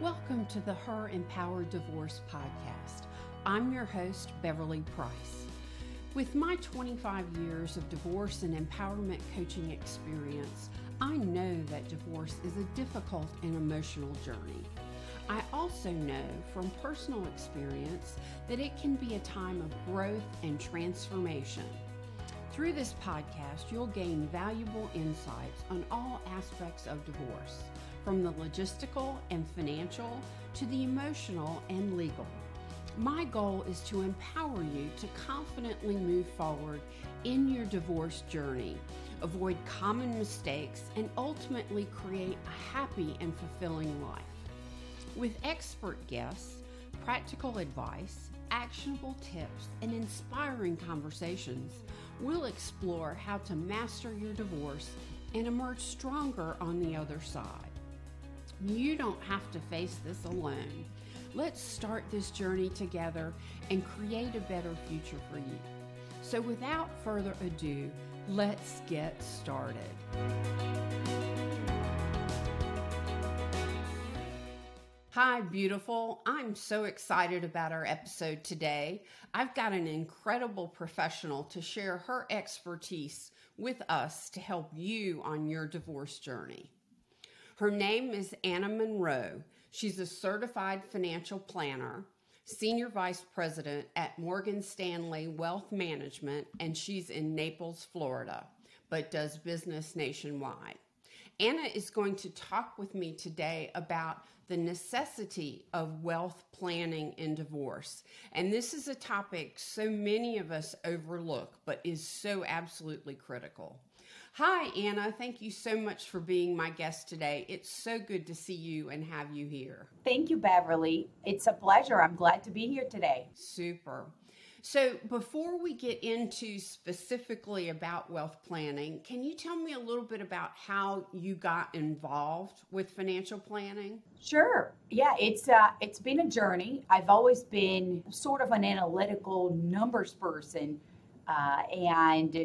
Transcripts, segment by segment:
Welcome to the Her Empowered Divorce Podcast. I'm your host, Beverly Price. With my 25 years of divorce and empowerment coaching experience, I know that divorce is a difficult and emotional journey. I also know from personal experience that it can be a time of growth and transformation. Through this podcast, you'll gain valuable insights on all aspects of divorce, from the logistical and financial to the emotional and legal. My goal is to empower you to confidently move forward in your divorce journey, avoid common mistakes, and ultimately create a happy and fulfilling life. With expert guests, practical advice, actionable tips, and inspiring conversations, we'll explore how to master your divorce and emerge stronger on the other side. You don't have to face this alone. Let's start this journey together and create a better future for you. So without further ado, let's get started. Hi, beautiful. I'm so excited about our episode today. I've got an incredible professional to share her expertise with us to help you on your divorce journey. Her name is Ana Munro. She's a certified financial planner, senior vice president at Morgan Stanley Wealth Management, and she's in Naples, Florida, but does business nationwide. Ana is going to talk with me today about the necessity of wealth planning in divorce. And this is a topic so many of us overlook, but is so absolutely critical. Hi, Ana. Thank you so much for being my guest today. It's so good to see you and have you here. Thank you, Beverly. It's a pleasure. I'm glad to be here today. Super. So before we get into specifically about wealth planning, can you tell me a little bit about how you got involved with financial planning? Sure. Yeah, it's been a journey. I've always been sort of an analytical numbers person. And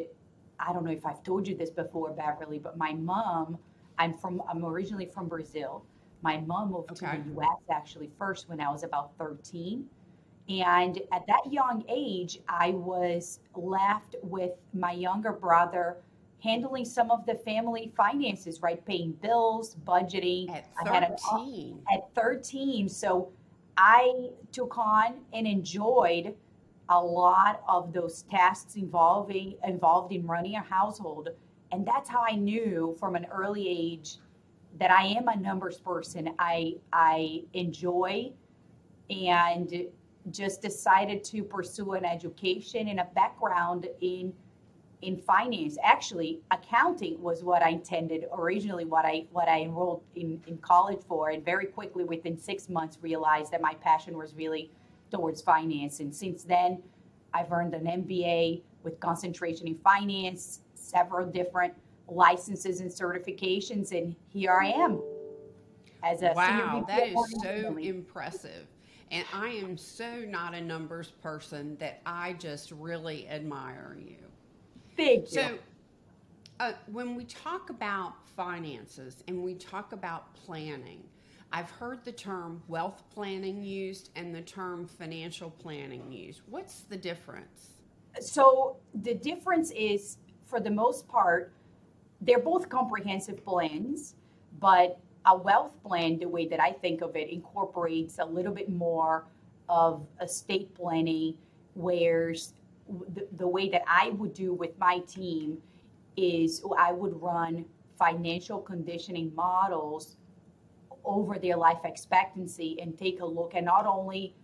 I don't know if I've told you this before, Beverly, but my mom, I'm originally from Brazil. My mom moved to the U.S. actually first when I was about 13. And at that young age, I was left with my younger brother handling some of the family finances, right? Paying bills, budgeting. At 13. So I took on and enjoyed a lot of those tasks involved in running a household. And that's how I knew from an early age that I am a numbers person. I enjoy and just decided to pursue an education and a background in finance. Actually, accounting was what I intended originally, what I enrolled in college for, and very quickly within 6 months realized that my passion was really towards finance. And since then, I've earned an MBA with concentration in finance, several different licenses and certifications, and here I am as a wow, that is so impressive. And I am so not a numbers person that I just really admire you. Thank you. So when we talk about finances and we talk about planning, I've heard the term wealth planning used and the term financial planning used. What's the difference? So the difference is, for the most part, they're both comprehensive plans, but a wealth plan, the way that I think of it, incorporates a little bit more of estate planning, where the way that I would do with my team is I would run financial conditioning models over their life expectancy and take a look at not only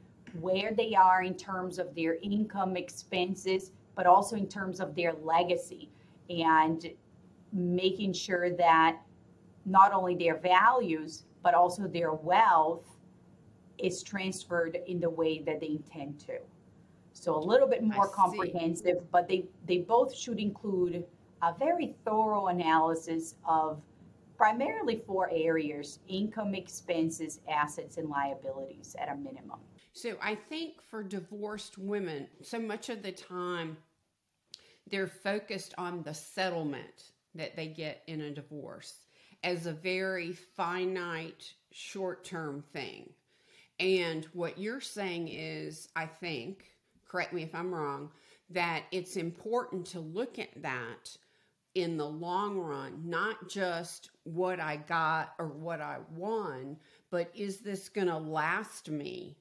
where they are in terms of their income, expenses, but also in terms of their legacy, and making sure that not only their values, but also their wealth is transferred in the way that they intend to. So a little bit more comprehensive, but they both should include a very thorough analysis of primarily 4 areas: income, expenses, assets, and liabilities at a minimum. So I think for divorced women, so much of the time they're focused on the settlement that they get in a divorce. as a very finite, short-term thing. And what you're saying is, I think, correct me if I'm wrong, that it's important to look at that in the long run, not just what I got or what I won, but is this going to last me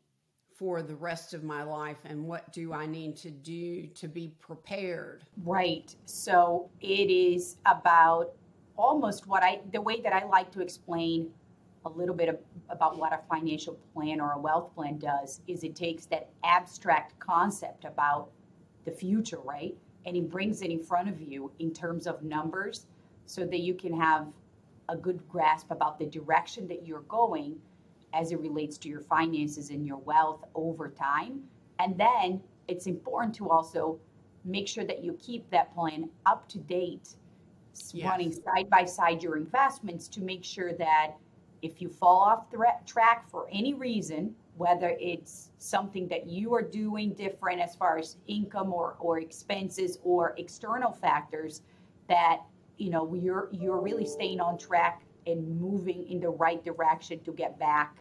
for the rest of my life, and what do I need to do to be prepared? Right. So it is about almost the way that I like to explain a little bit about what a financial plan or a wealth plan does is it takes that abstract concept about the future, right? And it brings it in front of you in terms of numbers so that you can have a good grasp about the direction that you're going as it relates to your finances and your wealth over time. And then it's important to also make sure that you keep that plan up to date, yes, running side by side your investments to make sure that if you fall off the track for any reason, whether it's something that you are doing different as far as income or expenses or external factors, that you're really staying on track and moving in the right direction to get back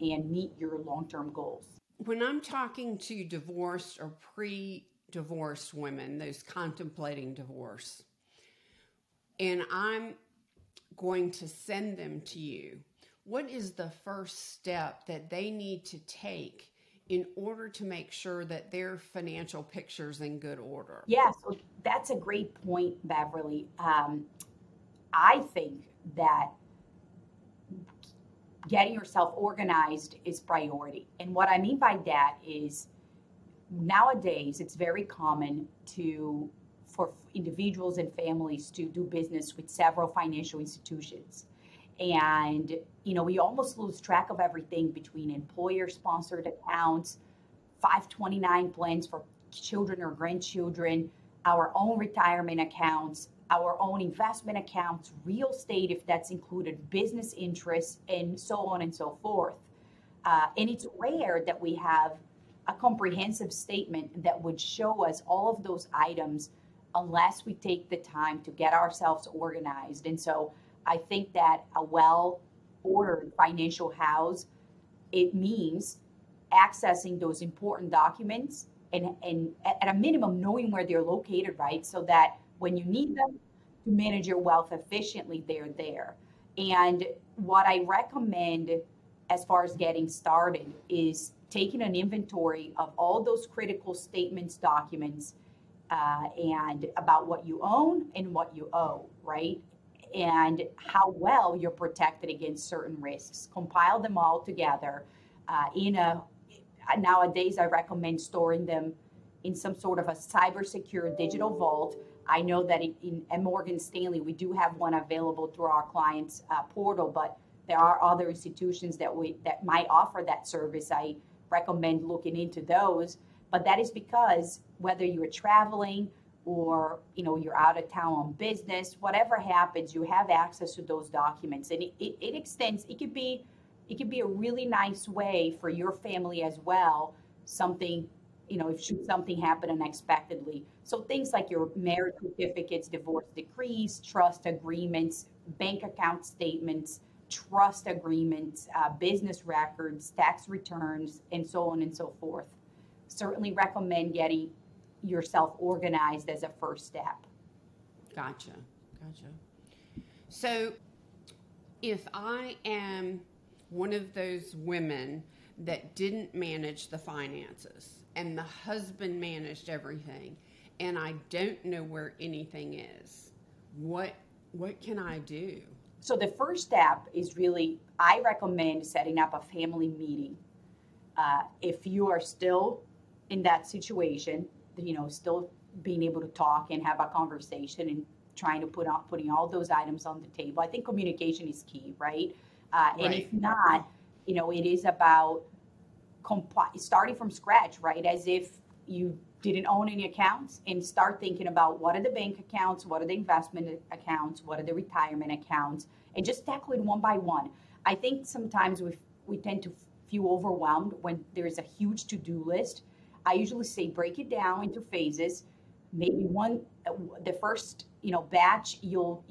and meet your long-term goals. When I'm talking to divorced or pre-divorced women, those contemplating divorce, and I'm going to send them to you, what is the first step that they need to take in order to make sure that their financial picture's in good order? Yeah, so that's a great point, Beverly. I think that getting yourself organized is priority. And what I mean by that is nowadays it's very common for individuals and families to do business with several financial institutions. And, we almost lose track of everything between employer-sponsored accounts, 529 plans for children or grandchildren, our own retirement accounts, our own investment accounts, real estate, if that's included, business interests, and so on and so forth. And it's rare that we have a comprehensive statement that would show us all of those items unless we take the time to get ourselves organized. And so I think that a well-ordered financial house, it means accessing those important documents and at a minimum knowing where they're located, right? So that when you need them to manage your wealth efficiently, they're there. And what I recommend as far as getting started is taking an inventory of all those critical statements, documents, and about what you own and what you owe, right? And how well you're protected against certain risks. Compile them all together. Nowadays, I recommend storing them in some sort of a cybersecure digital vault. I know that at Morgan Stanley, we do have one available through our client's portal, but there are other institutions that might offer that service. I recommend looking into those, but that is because whether you're traveling or you're out of town on business, whatever happens, you have access to those documents, and it extends. It could be a really nice way for your family as well. Something. Should something happen unexpectedly. So things like your marriage certificates, divorce decrees, trust agreements, bank account statements, business records, tax returns, and so on and so forth. Certainly recommend getting yourself organized as a first step. Gotcha. So if I am one of those women that didn't manage the finances, and the husband managed everything, and I don't know where anything is, what can I do? So the first step is really, I recommend setting up a family meeting. If you are still in that situation, still being able to talk and have a conversation and trying to putting all those items on the table. I think communication is key, right? And if not, it is about starting from scratch, right? As if you didn't own any accounts, and start thinking about what are the bank accounts, what are the investment accounts, what are the retirement accounts, and just tackle it one by one. I think sometimes we tend to feel overwhelmed when there's a huge to-do list. I usually say break it down into phases. Maybe the first batch you'll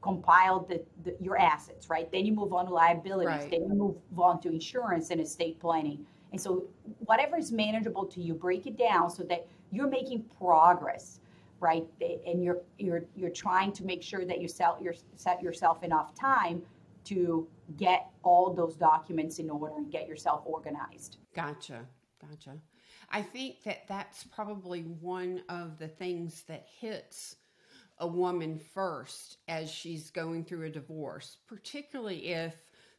compiled your assets, right? Then you move on to liabilities, right. Then you move on to insurance and estate planning. And so whatever is manageable to you, break it down so that you're making progress, right? And you're trying to make sure that you set yourself enough time to get all those documents in order and get yourself organized. Gotcha. I think that that's probably one of the things that hits a woman first as she's going through a divorce, particularly if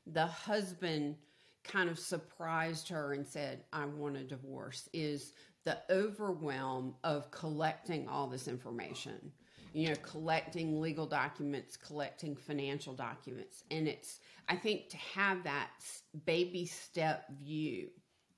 the husband kind of surprised her and said, I want a divorce, is the overwhelm of collecting all this information, you know, collecting legal documents, collecting financial documents. And it's, I think to have that baby step view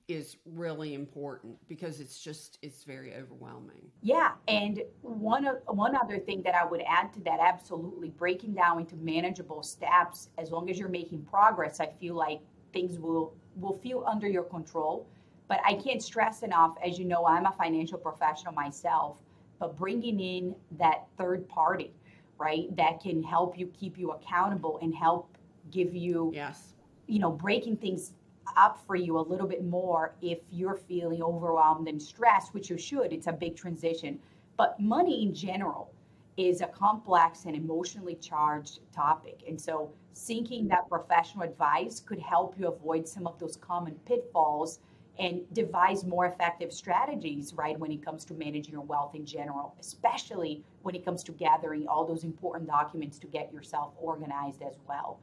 is really important because it's just, it's very overwhelming. Yeah. And one other thing that I would add to that, absolutely breaking down into manageable steps, as long as you're making progress, I feel like things will feel under your control. But I can't stress enough, as you know, I'm a financial professional myself, but bringing in that third party, right, that can help you, keep you accountable and help give you, yes, you know, breaking things up for you a little bit more if you're feeling overwhelmed and stressed, which you should. It's a big transition. But money in general is a complex and emotionally charged topic. And so seeking that professional advice could help you avoid some of those common pitfalls and devise more effective strategies, right, when it comes to managing your wealth in general, especially when it comes to gathering all those important documents to get yourself organized as well.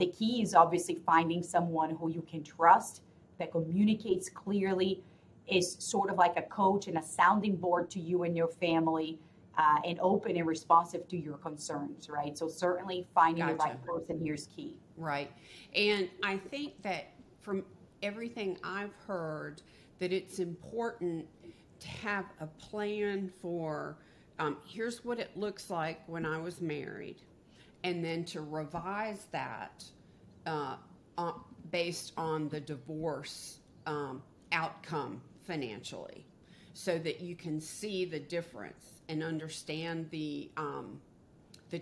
The key is obviously finding someone who you can trust, that communicates clearly, is sort of like a coach and a sounding board to you and your family, and open and responsive to your concerns, right? So certainly finding the right person here is key. Right. And I think that from everything I've heard, that it's important to have a plan for, here's what it looks like when I was married. And then to revise that based on the divorce outcome financially, so that you can see the difference and understand the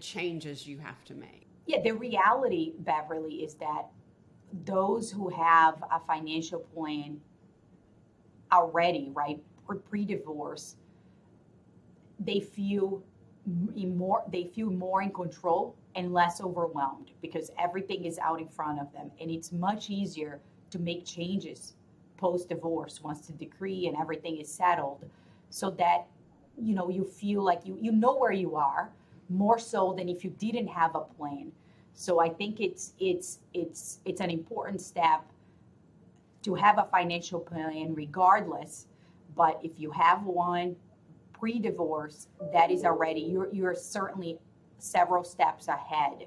changes you have to make. Yeah, the reality, Beverly, is that those who have a financial plan already, right, pre-divorce, they feel more in control and less overwhelmed because everything is out in front of them. And it's much easier to make changes post-divorce once the decree and everything is settled, so that, you know, you feel like you know where you are, more so than if you didn't have a plan. So I think it's an important step to have a financial plan regardless, but if you have one pre-divorce, that is already, you're certainly several steps ahead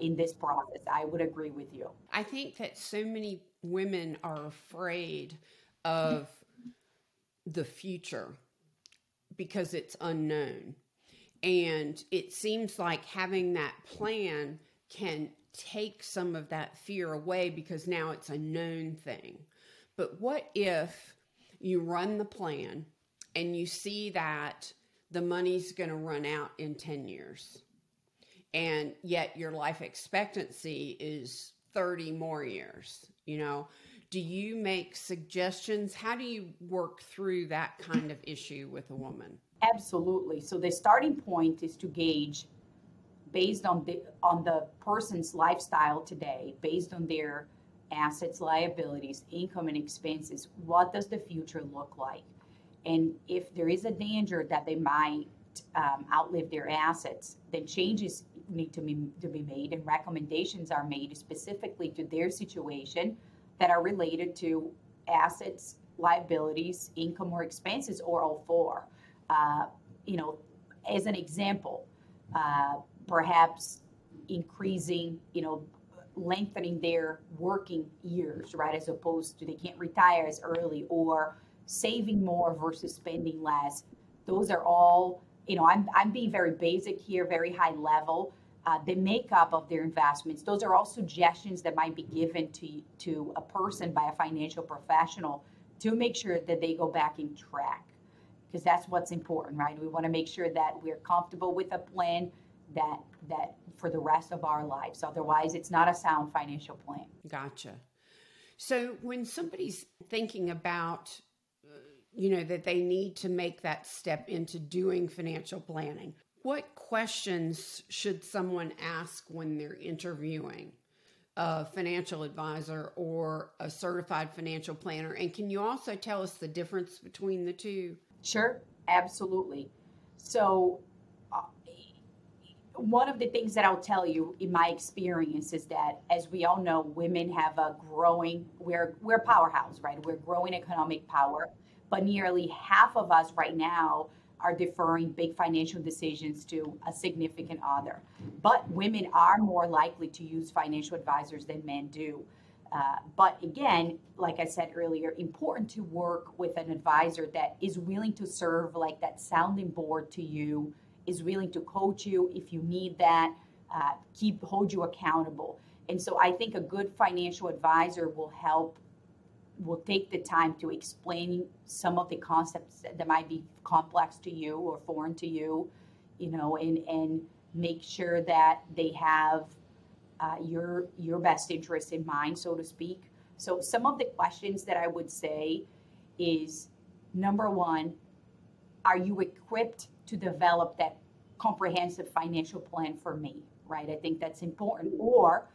in this process. I would agree with you. I think that so many women are afraid of the future because it's unknown. And it seems like having that plan can take some of that fear away because now it's a known thing. But what if you run the plan and you see that the money's going to run out in 10 years, and yet your life expectancy is 30 more years, you know? Do you make suggestions? How do you work through that kind of issue with a woman? Absolutely. So the starting point is to gauge, based on the person's lifestyle today, based on their assets, liabilities, income, and expenses, what does the future look like? And if there is a danger that they might outlive their assets, then changes need to be made, and recommendations are made specifically to their situation that are related to assets, liabilities, income, or expenses, or all four. You know, as an example, perhaps increasing, you know, lengthening their working years, right, as opposed to they can't retire as early, or saving more versus spending less. Those are all, you know, I'm being very basic here, very high level. The makeup of their investments, those are all suggestions that might be given to a person by a financial professional to make sure that they go back in track, because that's what's important, right? We want to make sure that we're comfortable with a plan, that for the rest of our lives. Otherwise, it's not a sound financial plan. Gotcha. So when somebody's thinking about, that they need to make that step into doing financial planning, what questions should someone ask when they're interviewing a financial advisor or a certified financial planner? And can you also tell us the difference between the two? Sure, absolutely. So one of the things that I'll tell you in my experience is that, as we all know, women have a growing, we're a powerhouse, right? We're growing economic power, but nearly half of us right now are deferring big financial decisions to a significant other. But women are more likely to use financial advisors than men do. But again, like I said earlier, important to work with an advisor that is willing to serve like that sounding board to you, is willing to coach you if you need that, hold you accountable. And so I think a good financial advisor will take the time to explain some of the concepts that might be complex to you or foreign to you, and make sure that they have your best interests in mind, so to speak. So some of the questions that I would say is, number one, are you equipped to develop that comprehensive financial plan for me, right? I think that's important. Or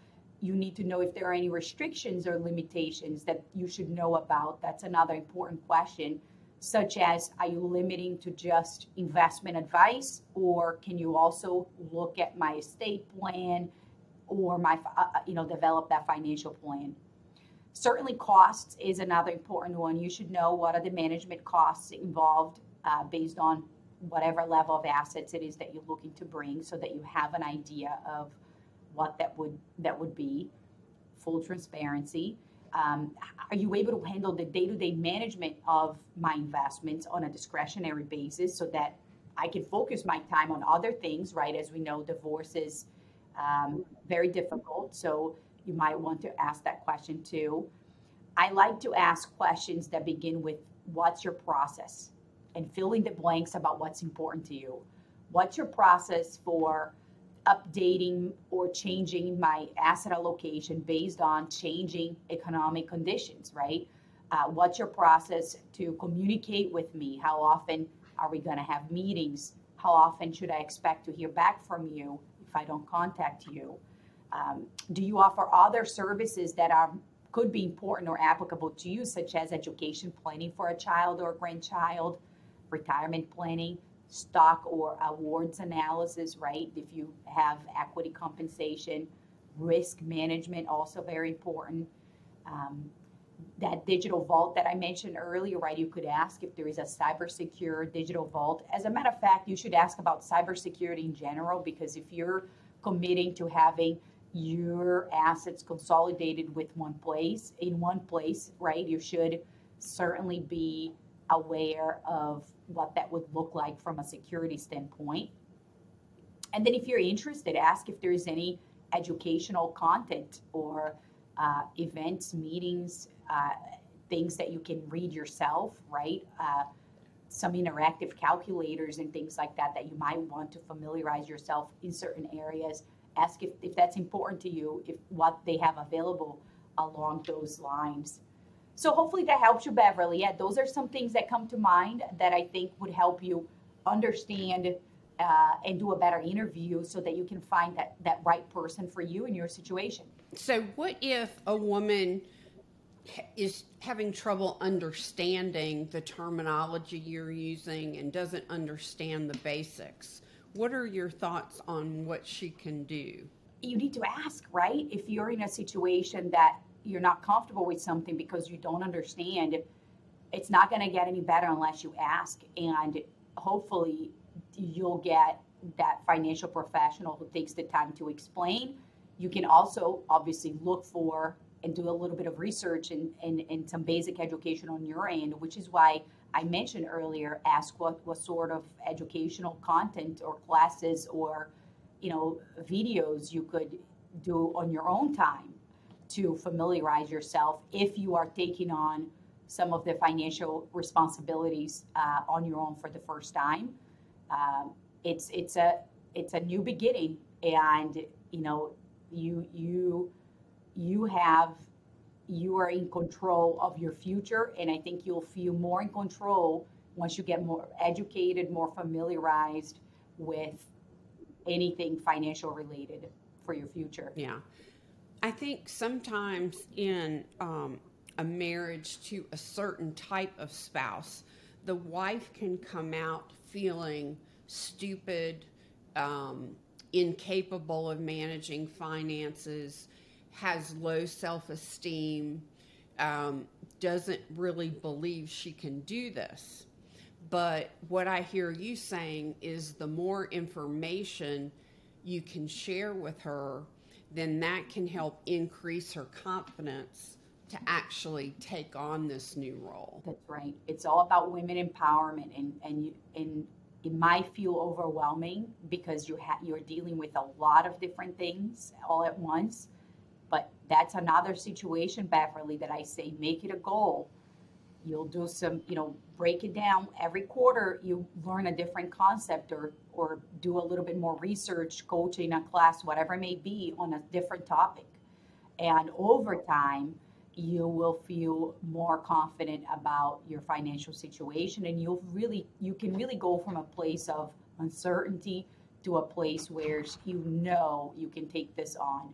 you need to know if there are any restrictions or limitations that you should know about. That's another important question, such as, are you limiting to just investment advice, or can you also look at my estate plan or my, develop that financial plan? Certainly costs is another important one. You should know what are the management costs involved based on whatever level of assets it is that you're looking to bring, so that you have an idea of what that would be, full transparency. Are you able to handle the day-to-day management of my investments on a discretionary basis, so that I can focus my time on other things, right? As we know, divorce is very difficult, so you might want to ask that question too. I like to ask questions that begin with, what's your process? And fill in the blanks about what's important to you. What's your process for updating or changing my asset allocation based on changing economic conditions, right? What's your process to communicate with me? How often are we going to have meetings? How often should I expect to hear back from you if I don't contact you? Do you offer other services that could be important or applicable to you, such as education planning for a child or a grandchild, retirement planning, stock or awards analysis, right? If you have equity compensation, risk management, also very important. That digital vault that I mentioned earlier, right? You could ask if there is a cybersecure digital vault. As a matter of fact, you should ask about cybersecurity in general, because if you're committing to having your assets consolidated in one place, right? You should certainly be aware of what that would look like from a security standpoint. And then if you're interested, ask if there is any educational content or events, meetings, things that you can read yourself, right? Some interactive calculators and things like that you might want to familiarize yourself in certain areas. Ask if that's important to you, if what they have available along those lines. So hopefully that helps you, Beverly. Yeah, those are some things that come to mind that I think would help you understand and do a better interview, so that you can find that right person for you in your situation. So what if a woman is having trouble understanding the terminology you're using and doesn't understand the basics? What are your thoughts on what she can do? You need to ask, right? If you're in a situation that you're not comfortable with something because you don't understand, it's not going to get any better unless you ask. And hopefully you'll get that financial professional who takes the time to explain. You can also obviously look for and do a little bit of research and some basic education on your end, which is why I mentioned earlier, ask what sort of educational content or classes or videos you could do on your own time to familiarize yourself if you are taking on some of the financial responsibilities on your own for the first time. It's it's a new beginning, and you know, you are in control of your future, and I think you'll feel more in control once you get more educated, more familiarized with anything financial related for your future. Yeah. I think sometimes in a marriage to a certain type of spouse, the wife can come out feeling stupid, incapable of managing finances, has low self-esteem, doesn't really believe she can do this. But what I hear you saying is the more information you can share with her, then that can help increase her confidence to actually take on this new role. That's right. It's all about women empowerment, and it might feel overwhelming because you're dealing with a lot of different things all at once. But that's another situation, Beverly, that I say make it a goal. You'll do some, break it down. Every quarter you learn a different concept or do a little bit more research, coaching a class, whatever it may be, on a different topic. And over time, you will feel more confident about your financial situation. And you can really go from a place of uncertainty to a place where you can take this on.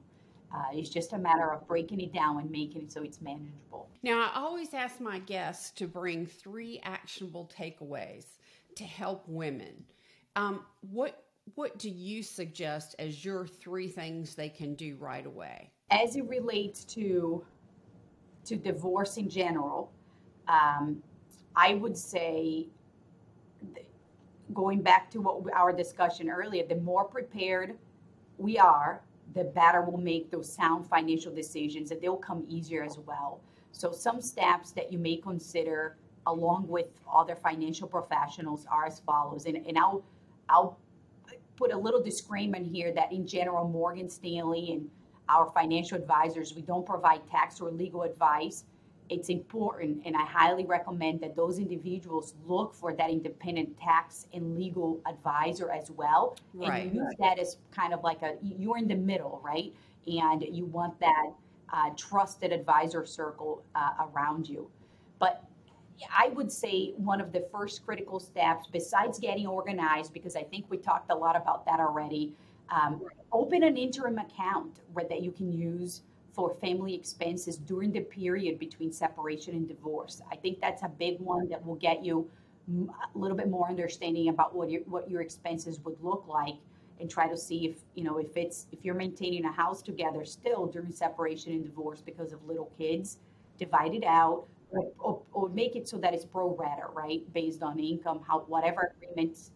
It's just a matter of breaking it down and making it so it's manageable. Now, I always ask my guests to bring 3 actionable takeaways to help women. What do you suggest as your 3 things they can do right away? As it relates to divorce in general, I would say, going back to our discussion earlier, the more prepared we are, the better we'll make those sound financial decisions, and they'll come easier as well. So some steps that you may consider along with other financial professionals are as follows. And I'll put a little disclaimer in here that in general, Morgan Stanley and our financial advisors, we don't provide tax or legal advice. It's important, and I highly recommend that those individuals look for that independent tax and legal advisor as well. Right. And use that as kind of like you're in the middle, right? And you want that trusted advisor circle around you. But I would say one of the first critical steps, besides getting organized, because I think we talked a lot about that already, open an interim account that you can use for family expenses during the period between separation and divorce. I think that's a big one that will get you a little bit more understanding about what your expenses would look like, and try to see if you're maintaining a house together still during separation and divorce because of little kids, divide it out, or make it so that it's pro rata, right? Based on income, whatever agreements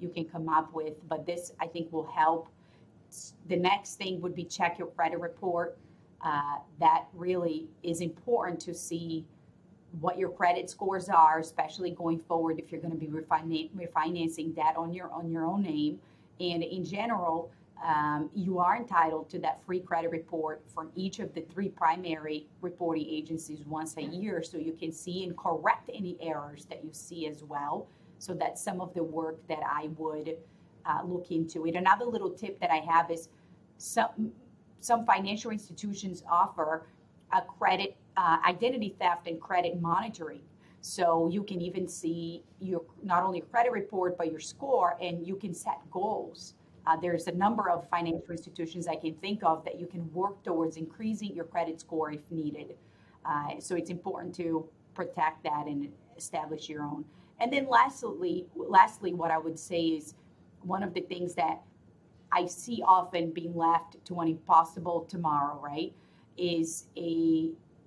you can come up with. But this, I think, will help. The next thing would be check your credit report. That really is important to see what your credit scores are, especially going forward if you're going to be refinancing debt on your own name. And in general, you are entitled to that free credit report from each of the 3 primary reporting agencies once a year, so you can see and correct any errors that you see as well. So that's some of the work that I would look into it. Another little tip that I have is some financial institutions offer a credit identity theft and credit monitoring. So you can even see not only your credit report, but your score, and you can set goals. There's a number of financial institutions I can think of that you can work towards increasing your credit score if needed. So it's important to protect that and establish your own. And then lastly, what I would say is one of the things that I see often being left to an impossible tomorrow, right, is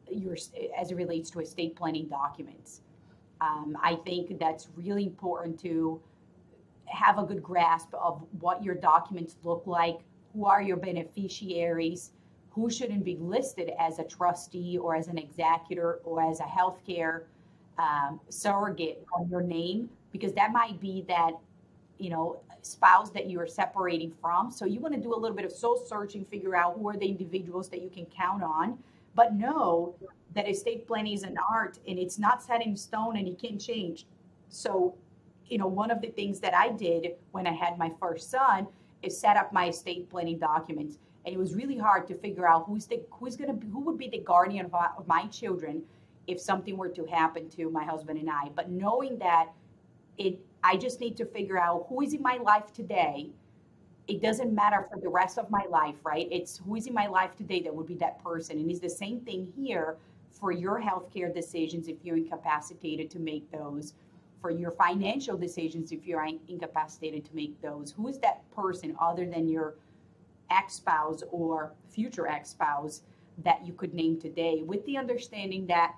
as it relates to estate planning documents. I think that's really important to have a good grasp of what your documents look like, who are your beneficiaries, who shouldn't be listed as a trustee or as an executor or as a healthcare surrogate on your name, because that might be that spouse that you are separating from. So you want to do a little bit of soul searching, figure out who are the individuals that you can count on, but know that estate planning is an art and it's not set in stone and it can change. So you know, one of the things that I did when I had my first son is set up my estate planning documents. And it was really hard to figure out who would be the guardian of my children if something were to happen to my husband and I. But knowing that I just need to figure out who is in my life today. It doesn't matter for the rest of my life, right? It's who is in my life today that would be that person. And it's the same thing here for your healthcare decisions if you're incapacitated to make those, for your financial decisions if you're incapacitated to make those. Who is that person other than your ex-spouse or future ex-spouse that you could name today, with the understanding that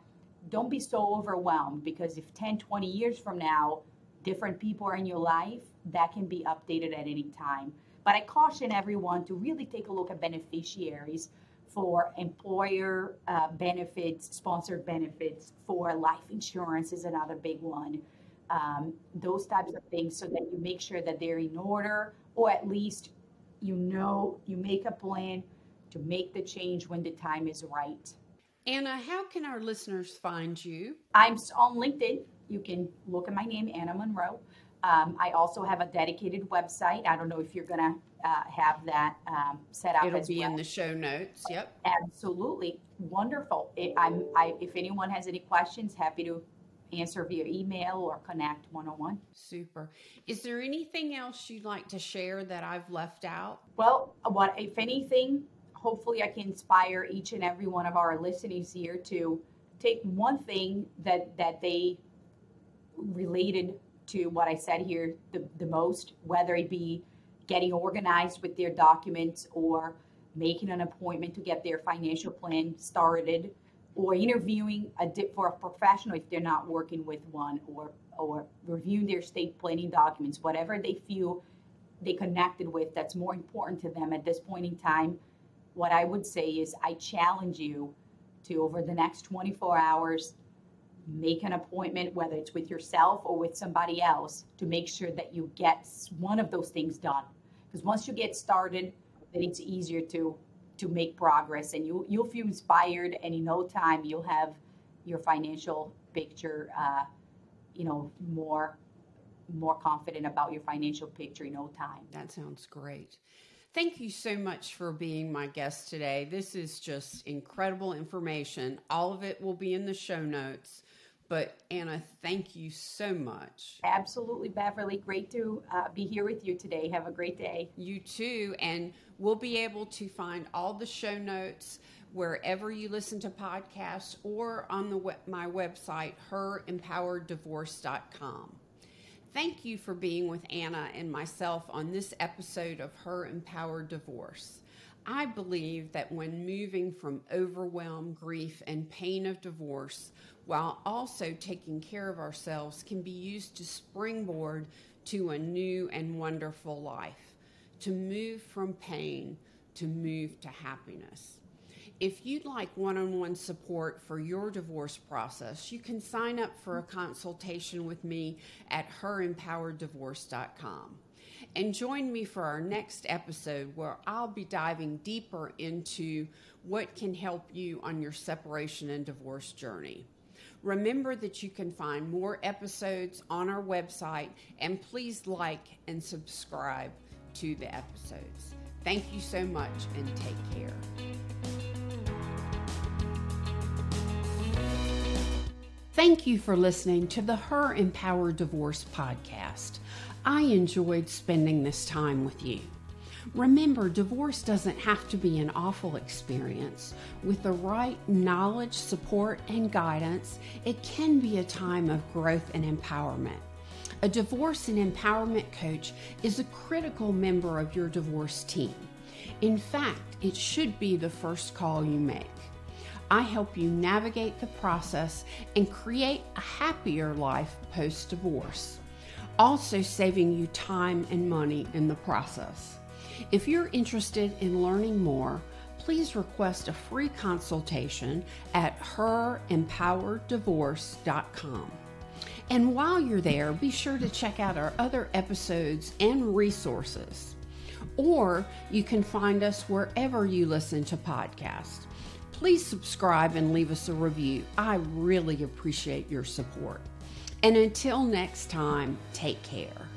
don't be so overwhelmed, because if 10, 20 years from now, different people are in your life, that can be updated at any time. But I caution everyone to really take a look at beneficiaries for employer benefits, sponsored benefits, for life insurance is another big one. Those types of things, so that you make sure that they're in order, or at least you know you make a plan to make the change when the time is right. Ana, how can our listeners find you? I'm on LinkedIn. You can look at my name, Ana Munro. I also have a dedicated website. I don't know if you're going to have that set up. It'll be in the show notes. Yep. Absolutely. Wonderful. If anyone has any questions, happy to answer via email or connect one-on-one. Super. Is there anything else you'd like to share that I've left out? Well, if anything, hopefully I can inspire each and every one of our listeners here to take one thing that they related to what I said here the most, whether it be getting organized with their documents or making an appointment to get their financial plan started, or interviewing for a professional if they're not working with one, or reviewing their estate planning documents, whatever they feel they connected with that's more important to them at this point in time. What I would say is I challenge you to, over the next 24 hours, make an appointment, whether it's with yourself or with somebody else, to make sure that you get one of those things done. Because once you get started, then it's easier to make progress, and you'll feel inspired, and in no time you'll have your financial picture, more confident about your financial picture in no time. That sounds great. Thank you so much for being my guest today. This is just incredible information. All of it will be in the show notes. But Ana, thank you so much. Absolutely, Beverly. Great to be here with you today. Have a great day. You too. And we'll be able to find all the show notes wherever you listen to podcasts, or on my website, herempowereddivorce.com. Thank you for being with Ana and myself on this episode of Her Empowered Divorce. I believe that when moving from overwhelm, grief, and pain of divorce, while also taking care of ourselves, can be used to springboard to a new and wonderful life, to move from pain, to move to happiness. If you'd like one-on-one support for your divorce process, you can sign up for a consultation with me at herempowereddivorce.com. And join me for our next episode, where I'll be diving deeper into what can help you on your separation and divorce journey. Remember that you can find more episodes on our website, and please like and subscribe to the episodes. Thank you so much, and take care. Thank you for listening to the Her Empowered Divorce Podcast. I enjoyed spending this time with you. Remember, divorce doesn't have to be an awful experience. With the right knowledge, support, and guidance, it can be a time of growth and empowerment. A divorce and empowerment coach is a critical member of your divorce team. In fact, it should be the first call you make. I help you navigate the process and create a happier life post-divorce, also saving you time and money in the process. If you're interested in learning more, please request a free consultation at herempowereddivorce.com. And while you're there, be sure to check out our other episodes and resources. Or you can find us wherever you listen to podcasts. Please subscribe and leave us a review. I really appreciate your support. And until next time, take care.